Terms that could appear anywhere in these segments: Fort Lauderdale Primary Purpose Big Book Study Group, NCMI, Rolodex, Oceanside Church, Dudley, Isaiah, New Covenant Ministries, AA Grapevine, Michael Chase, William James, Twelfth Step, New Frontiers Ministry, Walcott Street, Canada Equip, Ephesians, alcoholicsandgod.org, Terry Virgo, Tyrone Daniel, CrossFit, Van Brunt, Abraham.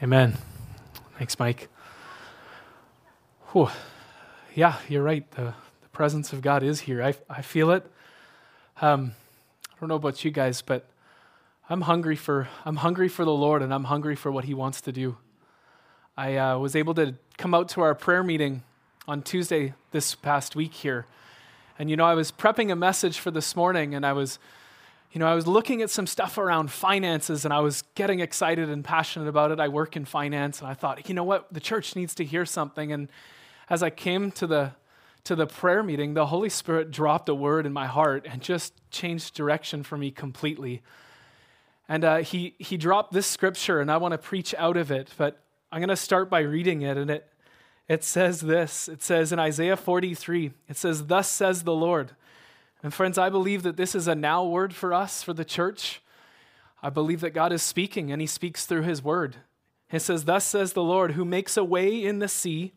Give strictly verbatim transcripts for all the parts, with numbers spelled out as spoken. Amen. Thanks, Mike. Whew. Yeah, you're right. The, the presence of God is here. I, I feel it. Um, I don't know about you guys, but I'm hungry for I'm hungry for the Lord, and I'm hungry for what He wants to do. I uh, was able to come out to our prayer meeting on Tuesday this past week here, and you know I was prepping a message for this morning, and I was, you know, I was looking at some stuff around finances, and I was getting excited and passionate about it. I work in finance, and I thought, you know what, the church needs to hear something. And as I came to the to the prayer meeting, the Holy Spirit dropped a word in my heart and just changed direction for me completely. And uh, he he dropped this scripture, and I want to preach out of it, but I'm going to start by reading it, and it it says this. It says in Isaiah forty-three, it says, "Thus says the Lord." And friends, I believe that this is a now word for us, for the church. I believe that God is speaking, and He speaks through His word. It says, "Thus says the Lord, who makes a way in the sea,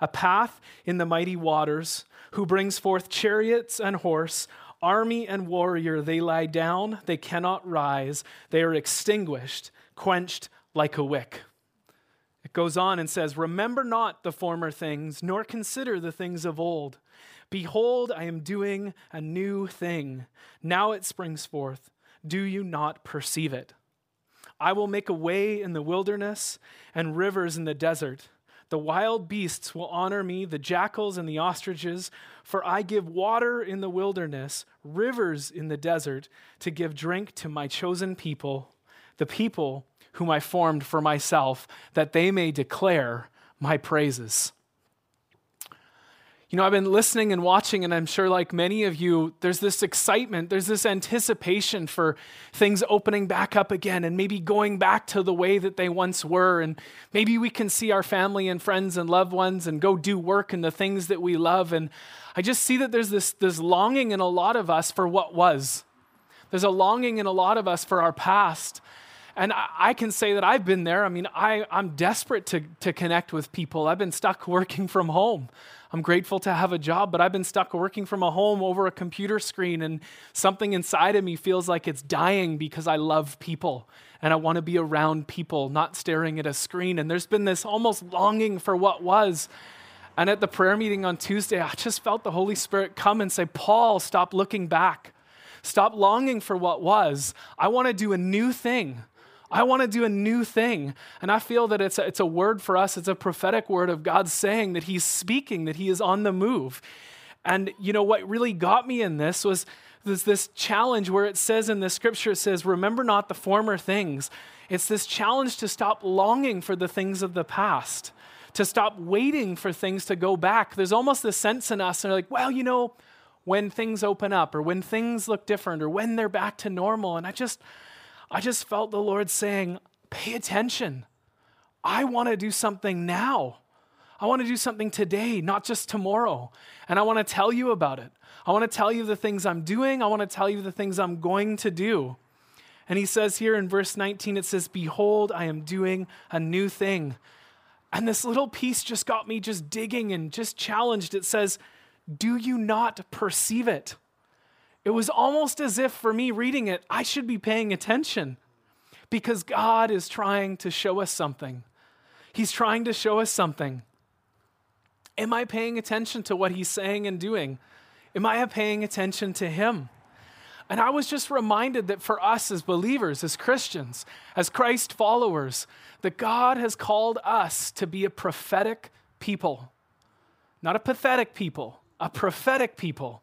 a path in the mighty waters, who brings forth chariots and horse, army and warrior. They lie down, they cannot rise, they are extinguished, quenched like a wick." It goes on and says, "Remember not the former things, nor consider the things of old. Behold, I am doing a new thing. Now it springs forth. Do you not perceive it? I will make a way in the wilderness and rivers in the desert. The wild beasts will honor me, the jackals and the ostriches, for I give water in the wilderness, rivers in the desert, to give drink to my chosen people, the people whom I formed for myself, that they may declare my praises." You know, I've been listening and watching, and I'm sure like many of you, there's this excitement, there's this anticipation for things opening back up again and maybe going back to the way that they once were. And maybe we can see our family and friends and loved ones and go do work and the things that we love. And I just see that there's this, this longing in a lot of us for what was. There's a longing in a lot of us for our past. And I can say that I've been there. I mean, I, I'm desperate to, to connect with people. I've been stuck working from home. I'm grateful to have a job, but I've been stuck working from a home over a computer screen, and something inside of me feels like it's dying because I love people and I want to be around people, not staring at a screen. And there's been this almost longing for what was. And at the prayer meeting on Tuesday, I just felt the Holy Spirit come and say, "Paul, stop looking back. Stop longing for what was. I want to do a new thing. I want to do a new thing." And I feel that it's a, it's a word for us. It's a prophetic word of God saying that He's speaking, that He is on the move. And you know, what really got me in this was this, this challenge where it says in the scripture, it says, "Remember not the former things." It's this challenge to stop longing for the things of the past, to stop waiting for things to go back. There's almost this sense in us, and like, well, you know, when things open up or when things look different or when they're back to normal. And I just... I just felt the Lord saying, pay attention. I want to do something now. I want to do something today, not just tomorrow. And I want to tell you about it. I want to tell you the things I'm doing. I want to tell you the things I'm going to do. And He says here in verse nineteen, it says, "Behold, I am doing a new thing." And this little piece just got me just digging and just challenged. It says, "Do you not perceive it?" It was almost as if for me reading it, I should be paying attention because God is trying to show us something. He's trying to show us something. Am I paying attention to what He's saying and doing? Am I paying attention to Him? And I was just reminded that for us as believers, as Christians, as Christ followers, that God has called us to be a prophetic people. Not a pathetic people, a prophetic people.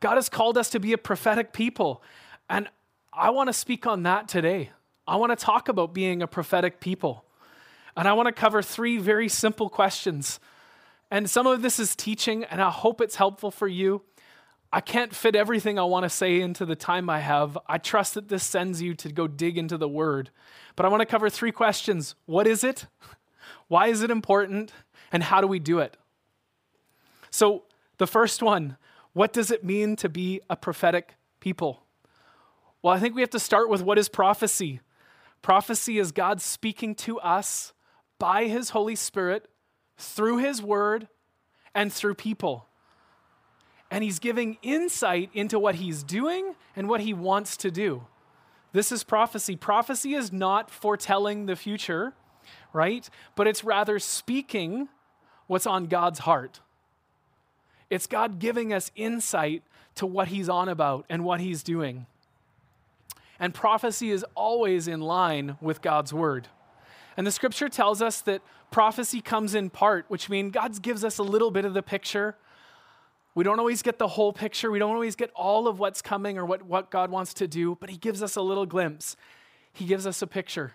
God has called us to be a prophetic people. And I want to speak on that today. I want to talk about being a prophetic people. And I want to cover three very simple questions. And some of this is teaching, and I hope it's helpful for you. I can't fit everything I want to say into the time I have. I trust that this sends you to go dig into the word. But I want to cover three questions. What is it? Why is it important? And how do we do it? So the first one, what does it mean to be a prophetic people? Well, I think we have to start with what is prophecy. Prophecy is God speaking to us by His Holy Spirit, through His word, and through people. And He's giving insight into what He's doing and what He wants to do. This is prophecy. Prophecy is not foretelling the future. right? But it's rather speaking what's on God's heart. It's God giving us insight to what he's on about and what he's doing. And prophecy is always in line with God's word. And the scripture tells us that prophecy comes in part, which means God gives us a little bit of the picture. We don't always get the whole picture. We don't always get all of what's coming or what, what God wants to do, but he gives us a little glimpse. He gives us a picture.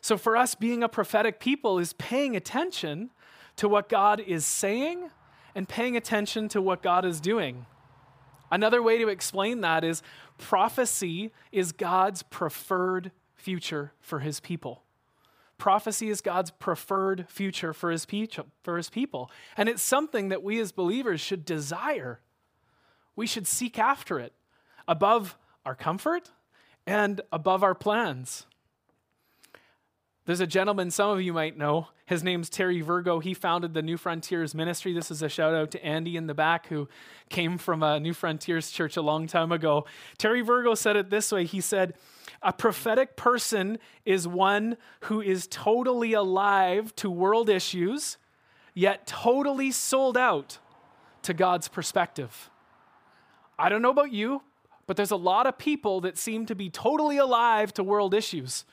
So for us, being a prophetic people is paying attention to what God is saying and paying attention to what God is doing. Another way to explain that is prophecy is God's preferred future for his people. Prophecy is God's preferred future for his people. And it's something that we as believers should desire. We should seek after it above our comfort and above our plans. There's a gentleman some of you might know. His name's Terry Virgo. He founded the New Frontiers Ministry. This is a shout out to Andy in the back, who came from a New Frontiers church a long time ago. Terry Virgo said it this way. He said, "A prophetic person is one who is totally alive to world issues, yet totally sold out to God's perspective." I don't know about you, but there's a lot of people that seem to be totally alive to world issues.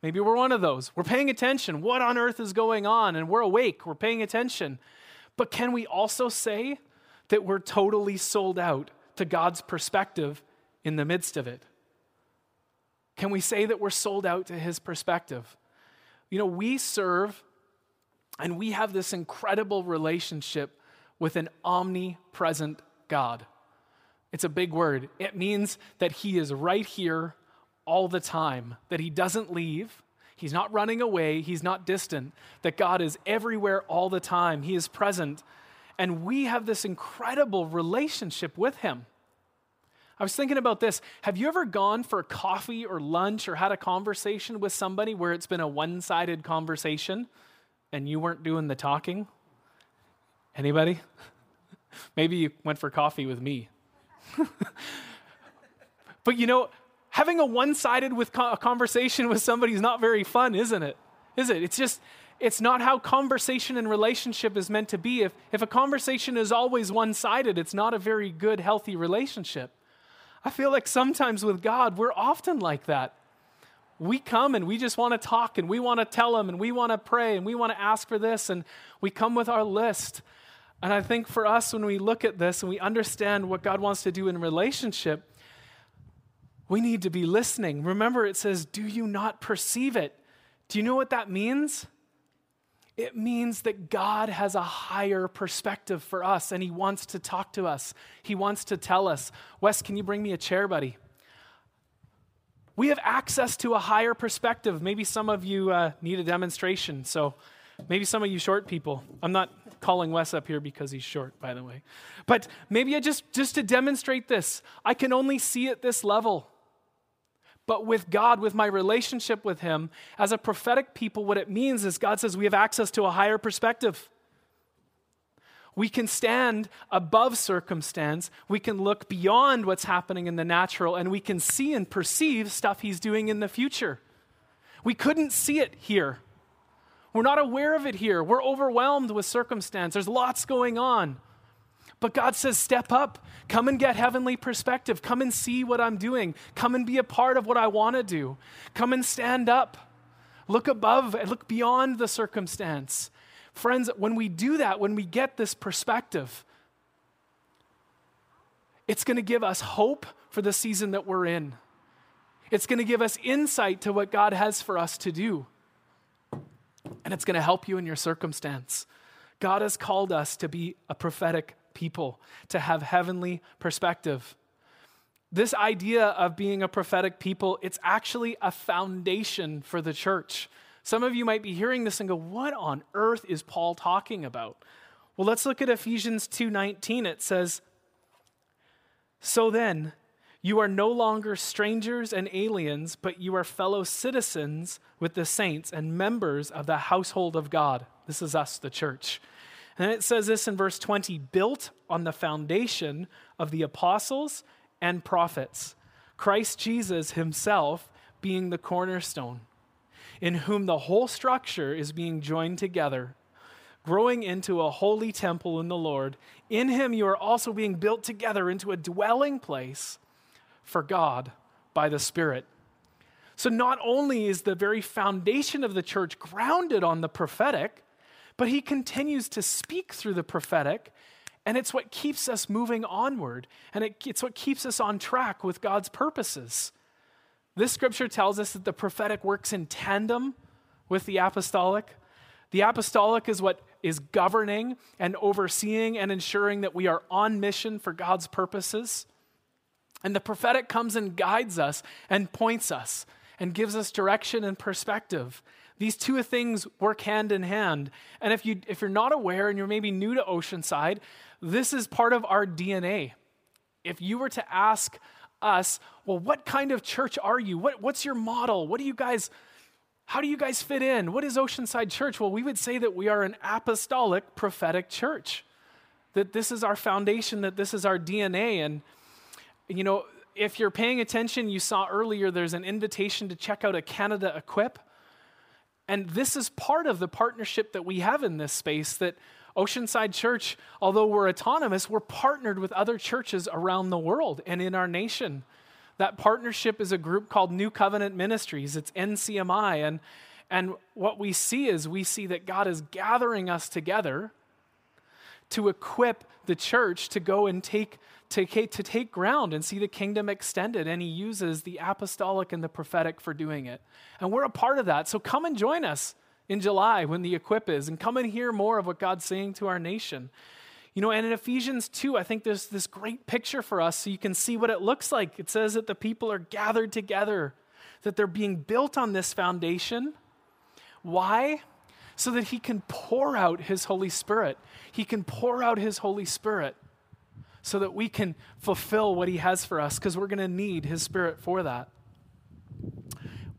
Maybe we're one of those. We're paying attention. What on earth is going on? And we're awake. We're paying attention. But can we also say that we're totally sold out to God's perspective in the midst of it? Can we say that we're sold out to his perspective? You know, we serve and we have this incredible relationship with an omnipresent God. It's a big word. It means that he is right here all the time, that he doesn't leave, he's not running away, he's not distant, that God is everywhere all the time, he is present, and we have this incredible relationship with him. I was thinking about this. Have you ever gone for coffee or lunch or had a conversation with somebody where it's been a one-sided conversation and you weren't doing the talking? Anybody? Maybe you went for coffee with me. But you know, having a one-sided with co- conversation with somebody is not very fun, isn't it? Is it? It's just, it's not how conversation and relationship is meant to be. If, if a conversation is always one-sided, it's not a very good, healthy relationship. I feel like sometimes with God, we're often like that. We come and we just want to talk and we want to tell him and we want to pray and we want to ask for this and we come with our list. And I think for us, when we look at this and we understand what God wants to do in relationship, we need to be listening. Remember, it says, do you not perceive it? Do you know what that means? It means that God has a higher perspective for us and he wants to talk to us. He wants to tell us. Wes, can you bring me a chair, buddy? We have access to a higher perspective. Maybe some of you uh, need a demonstration. So maybe some of you short people. I'm not calling Wes up here because he's short, by the way. But maybe I just, just to demonstrate this, I can only see at this level. But with God, with my relationship with him, as a prophetic people, what it means is God says we have access to a higher perspective. We can stand above circumstance. We can look beyond what's happening in the natural, and we can see and perceive stuff he's doing in the future. We couldn't see it here. We're not aware of it here. We're overwhelmed with circumstance. There's lots going on. But God says, step up, come and get heavenly perspective. Come and see what I'm doing. Come and be a part of what I want to do. Come and stand up. Look above and look beyond the circumstance. Friends, when we do that, when we get this perspective, it's going to give us hope for the season that we're in. It's going to give us insight to what God has for us to do. And it's going to help you in your circumstance. God has called us to be a prophetic people, to have heavenly perspective. This idea of being a prophetic people, it's actually a foundation for the church. Some of you might be hearing this and go, what on earth is Paul talking about? Well, let's look at Ephesians two nineteen. It says, "So then, you are no longer strangers and aliens, but you are fellow citizens with the saints and members of the household of God." This is us, the church. And it says this in verse twenty, "built on the foundation of the apostles and prophets, Christ Jesus himself being the cornerstone." in whom the whole structure is being joined together, growing into a holy temple in the Lord. In him you are also being built together into a dwelling place for God by the Spirit. So not only is the very foundation of the church grounded on the prophetic, but he continues to speak through the prophetic, and it's what keeps us moving onward, and it, it's what keeps us on track with God's purposes. This scripture tells us that the prophetic works in tandem with the apostolic. The apostolic is what is governing and overseeing and ensuring that we are on mission for God's purposes. And the prophetic comes and guides us and points us and gives us direction and perspective. These two things work hand in hand. And if you, if you're not aware and you're maybe new to Oceanside, this is part of our D N A. If you were to ask us, well, what kind of church are you? What, what's your model? What do you guys, how do you guys fit in? What is Oceanside Church? Well, we would say that we are an apostolic prophetic church, that this is our foundation, that this is our D N A. And, you know, if you're paying attention, you saw earlier there's an invitation to check out a Canada Equip. And this is part of the partnership that we have in this space, that Oceanside Church, although we're autonomous, we're partnered with other churches around the world and in our nation. That partnership is a group called New Covenant Ministries. It's N C M I. And, and what we see is we see that God is gathering us together to equip the church to go and take To, to take ground and see the kingdom extended, and he uses the apostolic and the prophetic for doing it. And we're a part of that. So come and join us in July when the Equip is, and come and hear more of what God's saying to our nation. You know, and in Ephesians two, I think there's this great picture for us so you can see what it looks like. It says that the people are gathered together, that they're being built on this foundation. Why? So that he can pour out his Holy Spirit. He can pour out his Holy Spirit. So that we can fulfill what he has for us, because we're going to need his Spirit for that.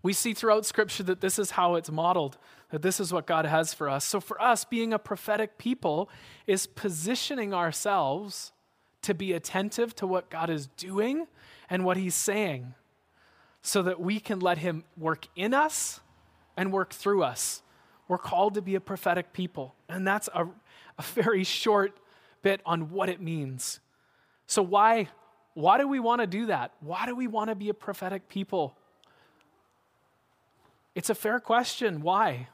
We see throughout Scripture that this is how it's modeled, that this is what God has for us. So for us, being a prophetic people is positioning ourselves to be attentive to what God is doing and what he's saying, so that we can let him work in us and work through us. We're called to be a prophetic people, and that's a, a very short bit on what it means. So why, why do we want to do that? Why do we want to be a prophetic people? It's a fair question. Why?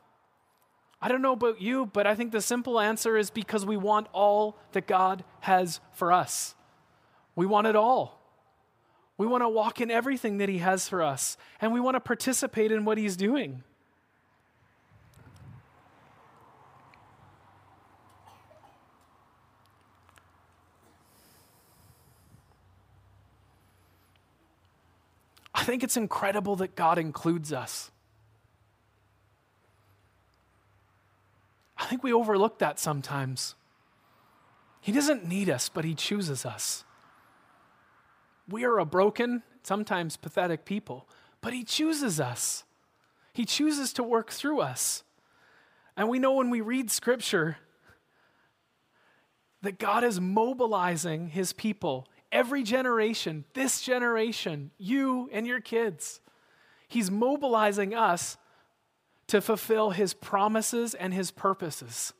I don't know about you, but I think the simple answer is because we want all that God has for us. We want it all. We want to walk in everything that he has for us, and we want to participate in what he's doing. I think it's incredible that God includes us. I think we overlook that sometimes. He doesn't need us, but he chooses us. We are a broken, sometimes pathetic people, but he chooses us. He chooses to work through us. And we know when we read Scripture that God is mobilizing his people. Every generation, this generation, you and your kids, he's mobilizing us to fulfill his promises and his purposes.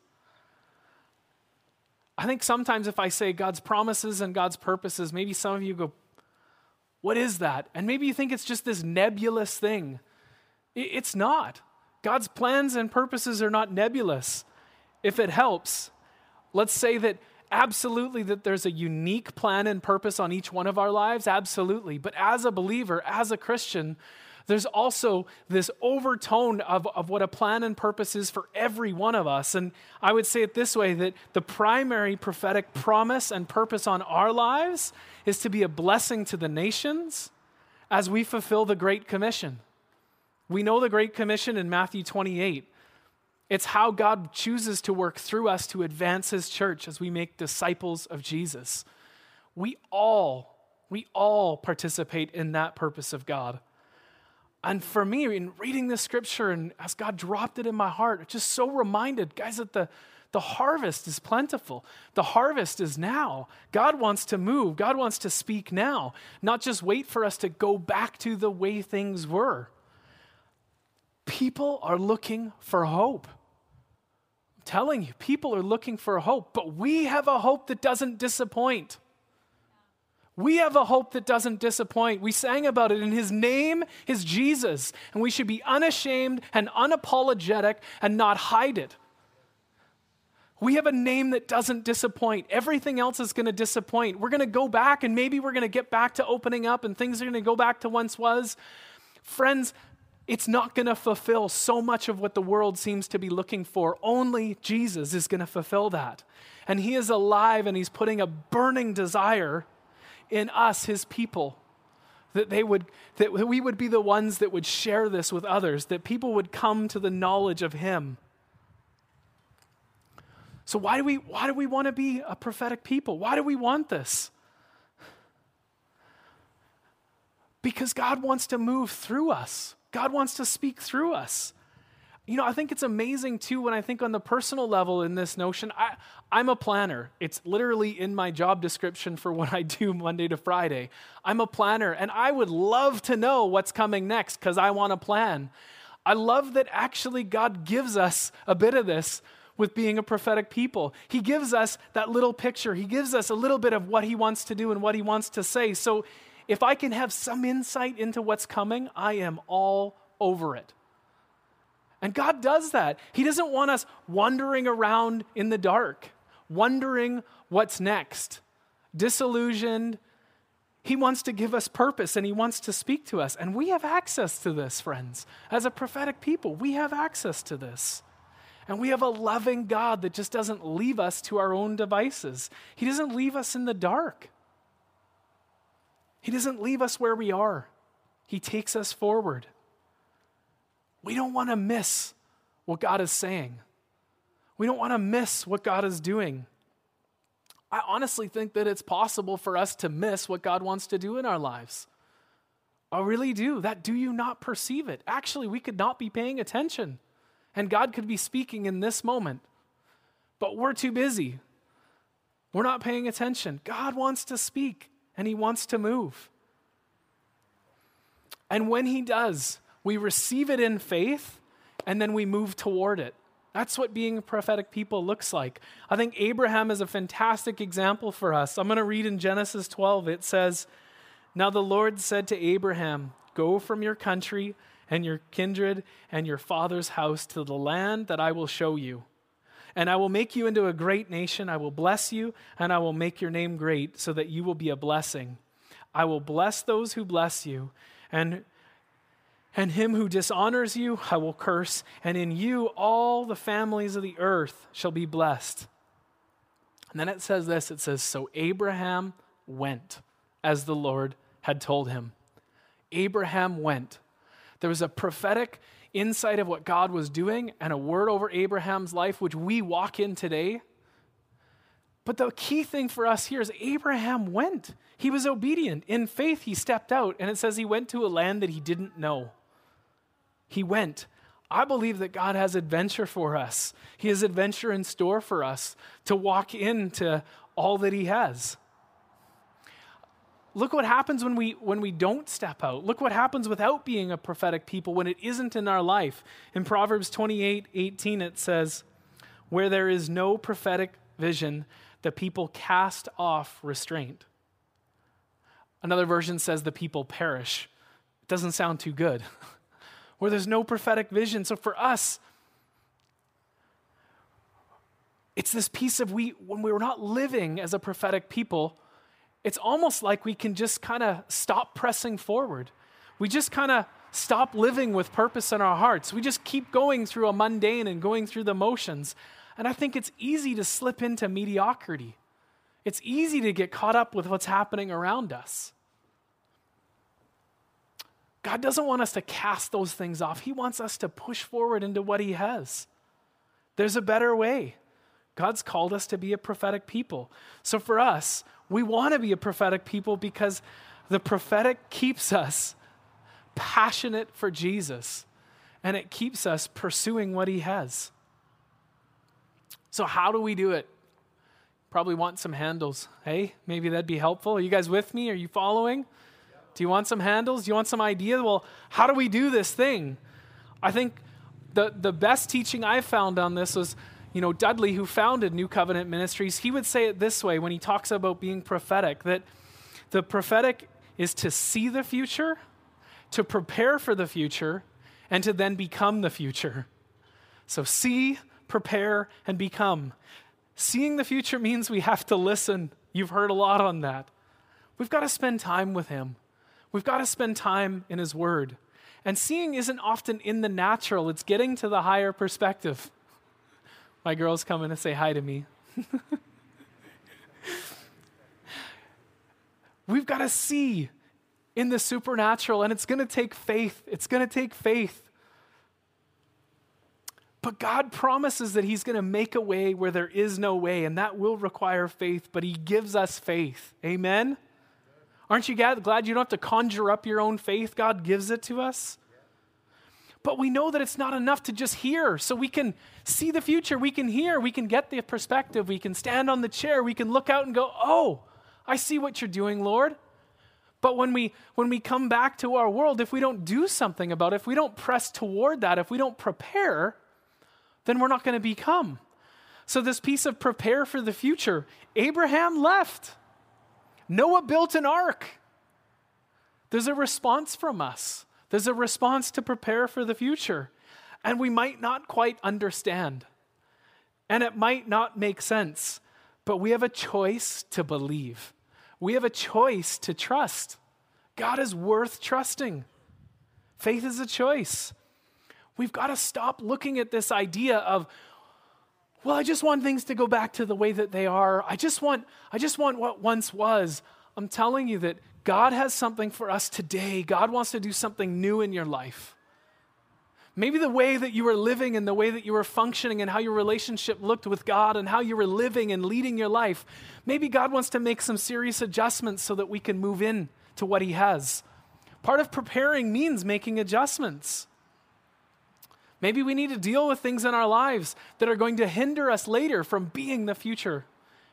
I think sometimes if I say God's promises and God's purposes, maybe some of you go, what is that? And maybe you think it's just this nebulous thing. It's not. God's plans and purposes are not nebulous. If it helps, let's say that absolutely that there's a unique plan and purpose on each one of our lives, absolutely. But as a believer, as a Christian, there's also this overtone of, of what a plan and purpose is for every one of us. And I would say it this way, that the primary prophetic promise and purpose on our lives is to be a blessing to the nations as we fulfill the Great Commission. We know the Great Commission in Matthew twenty-eight. It's how God chooses to work through us to advance his church as we make disciples of Jesus. We all, we all participate in that purpose of God. And for me, in reading this scripture and as God dropped it in my heart, I'm just so reminded, guys, that the, the harvest is plentiful. The harvest is now. God wants to move. God wants to speak now, not just wait for us to go back to the way things were. People are looking for hope. I'm telling you, people are looking for hope, but we have a hope that doesn't disappoint. We have a hope that doesn't disappoint. We sang about it. In his name is Jesus, and we should be unashamed and unapologetic and not hide it. We have a name that doesn't disappoint. Everything else is going to disappoint. We're going to go back, and maybe we're going to get back to opening up, and things are going to go back to once was. Friends, it's not going to fulfill so much of what the world seems to be looking for. Only Jesus is going to fulfill that. And he is alive, and he's putting a burning desire in us, his people, that they would, that we would be the ones that would share this with others, that people would come to the knowledge of him. So why do we why do we want to be a prophetic people? Why do we want this? Because God wants to move through us. God wants to speak through us. You know, I think it's amazing too when I think on the personal level in this notion, I, I'm a planner. It's literally in my job description for what I do Monday to Friday. I'm a planner, and I would love to know what's coming next because I want to plan. I love that actually God gives us a bit of this with being a prophetic people. He gives us that little picture. He gives us a little bit of what he wants to do and what he wants to say. So if I can have some insight into what's coming, I am all over it. And God does that. He doesn't want us wandering around in the dark, wondering what's next, disillusioned. He wants to give us purpose, and he wants to speak to us. And we have access to this, friends. As a prophetic people, we have access to this. And we have a loving God that just doesn't leave us to our own devices. He doesn't leave us in the dark. He doesn't leave us where we are. He takes us forward. We don't want to miss what God is saying. We don't want to miss what God is doing. I honestly think that it's possible for us to miss what God wants to do in our lives. I really do. That do you not perceive it? Actually, we could not be paying attention. And God could be speaking in this moment, but we're too busy. We're not paying attention. God wants to speak, and he wants to move. And when he does, we receive it in faith, and then we move toward it. That's what being a prophetic people looks like. I think Abraham is a fantastic example for us. I'm going to read in Genesis twelve. It says, "Now the Lord said to Abraham, go from your country and your kindred and your father's house to the land that I will show you. And I will make you into a great nation. I will bless you, and I will make your name great so that you will be a blessing. I will bless those who bless you, and and him who dishonors you I will curse, and in you all the families of the earth shall be blessed." And then it says this, it says, "So Abraham went as the Lord had told him." Abraham went. There was a prophetic insight of what God was doing and a word over Abraham's life, which we walk in today. But the key thing for us here is Abraham went. He was obedient. In faith, he stepped out, and it says he went to a land that he didn't know. He went. I believe that God has adventure for us. He has adventure in store for us to walk into all that he has. Look what happens when we when we don't step out. Look what happens without being a prophetic people when it isn't in our life. In Proverbs twenty-eight eighteen, it says, "Where there is no prophetic vision, the people cast off restraint." Another version says the people perish. It doesn't sound too good. Where there's no prophetic vision. So for us, it's this piece of we when we're not living as a prophetic people, it's almost like we can just kind of stop pressing forward. We just kind of stop living with purpose in our hearts. We just keep going through a mundane and going through the motions. And I think it's easy to slip into mediocrity. It's easy to get caught up with what's happening around us. God doesn't want us to cast those things off. He wants us to push forward into what he has. There's a better way. God's called us to be a prophetic people. So for us, we want to be a prophetic people because the prophetic keeps us passionate for Jesus, and it keeps us pursuing what he has. So how do we do it? Probably want some handles. Hey, maybe that'd be helpful. Are you guys with me? Are you following? Do you want some handles? Do you want some idea? Well, how do we do this thing? I think the, the best teaching I found on this was, you know, Dudley, who founded New Covenant Ministries, he would say it this way when he talks about being prophetic, that the prophetic is to see the future, to prepare for the future, and to then become the future. So see, prepare, and become. Seeing the future means we have to listen. You've heard a lot on that. We've got to spend time with him. We've got to spend time in his word. And seeing isn't often in the natural. It's getting to the higher perspective. My girls come in and say hi to me. We've got to see in the supernatural, and it's going to take faith. It's going to take faith. But God promises that he's going to make a way where there is no way, and that will require faith, but he gives us faith. Amen? Aren't you glad you don't have to conjure up your own faith? God gives it to us. But we know that it's not enough to just hear. So we can see the future, we can hear, we can get the perspective, we can stand on the chair, we can look out and go, oh, I see what you're doing, Lord. But when we when we come back to our world, if we don't do something about it, if we don't press toward that, if we don't prepare, then we're not going to become. So this piece of prepare for the future, Abraham left. Noah built an ark. There's a response from us. There's a response to prepare for the future. And we might not quite understand. And it might not make sense. But we have a choice to believe. We have a choice to trust. God is worth trusting. Faith is a choice. We've got to stop looking at this idea of, well, I just want things to go back to the way that they are. I just want, I just want what once was. I'm telling you that God has something for us today. God wants to do something new in your life. Maybe the way that you were living and the way that you were functioning and how your relationship looked with God and how you were living and leading your life, maybe God wants to make some serious adjustments so that we can move in to what he has. Part of preparing means making adjustments. Maybe we need to deal with things in our lives that are going to hinder us later from being the future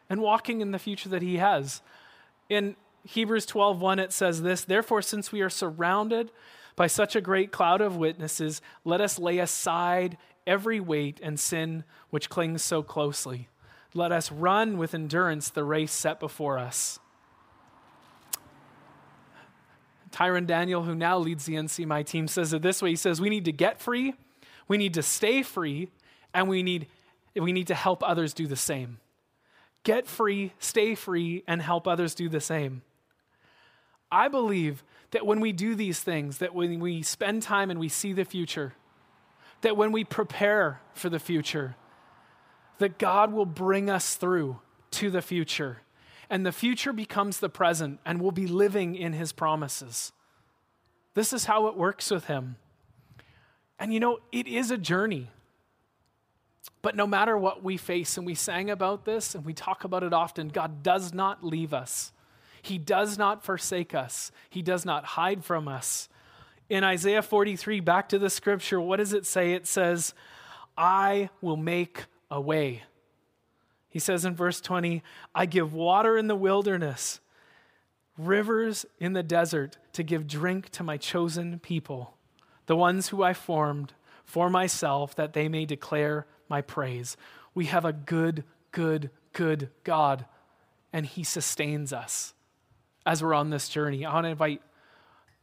and walking in the future that he has. In Hebrews twelve one, it says this, therefore, since we are surrounded by such a great cloud of witnesses, let us lay aside every weight and sin which clings so closely. Let us run with endurance the race set before us. Tyrone Daniel, who now leads the N C M I team, says it this way. He says, we need to get free, we need to stay free, and we need we need to help others do the same. Get free, stay free, and help others do the same. I believe that when we do these things, that when we spend time and we see the future, that when we prepare for the future, that God will bring us through to the future. And the future becomes the present, and we'll be living in his promises. This is how it works with him. And you know, it is a journey. But no matter what we face, and we sang about this, and we talk about it often, God does not leave us. He does not forsake us. He does not hide from us. In Isaiah forty-three, back to the scripture, what does it say? It says, I will make a way. He says in verse twenty, I give water in the wilderness, rivers in the desert to give drink to my chosen people, the ones who I formed for myself, that they may declare my praise. We have a good, good, good God, and he sustains us as we're on this journey. I want to invite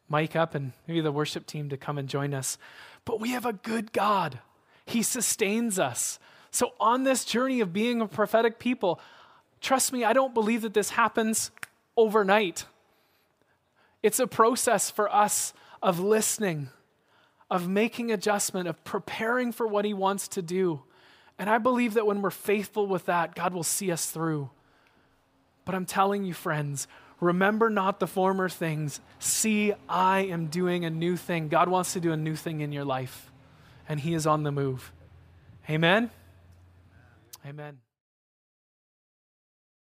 Mike up and maybe the worship team to come and join us. But we have a good God. He sustains us. So on this journey of being a prophetic people, trust me, I don't believe that this happens overnight. It's a process for us of listening, of making adjustment, of preparing for what he wants to do. And I believe that when we're faithful with that, God will see us through. But I'm telling you, friends, remember not the former things. See, I am doing a new thing. God wants to do a new thing in your life, and he is on the move. Amen? Amen.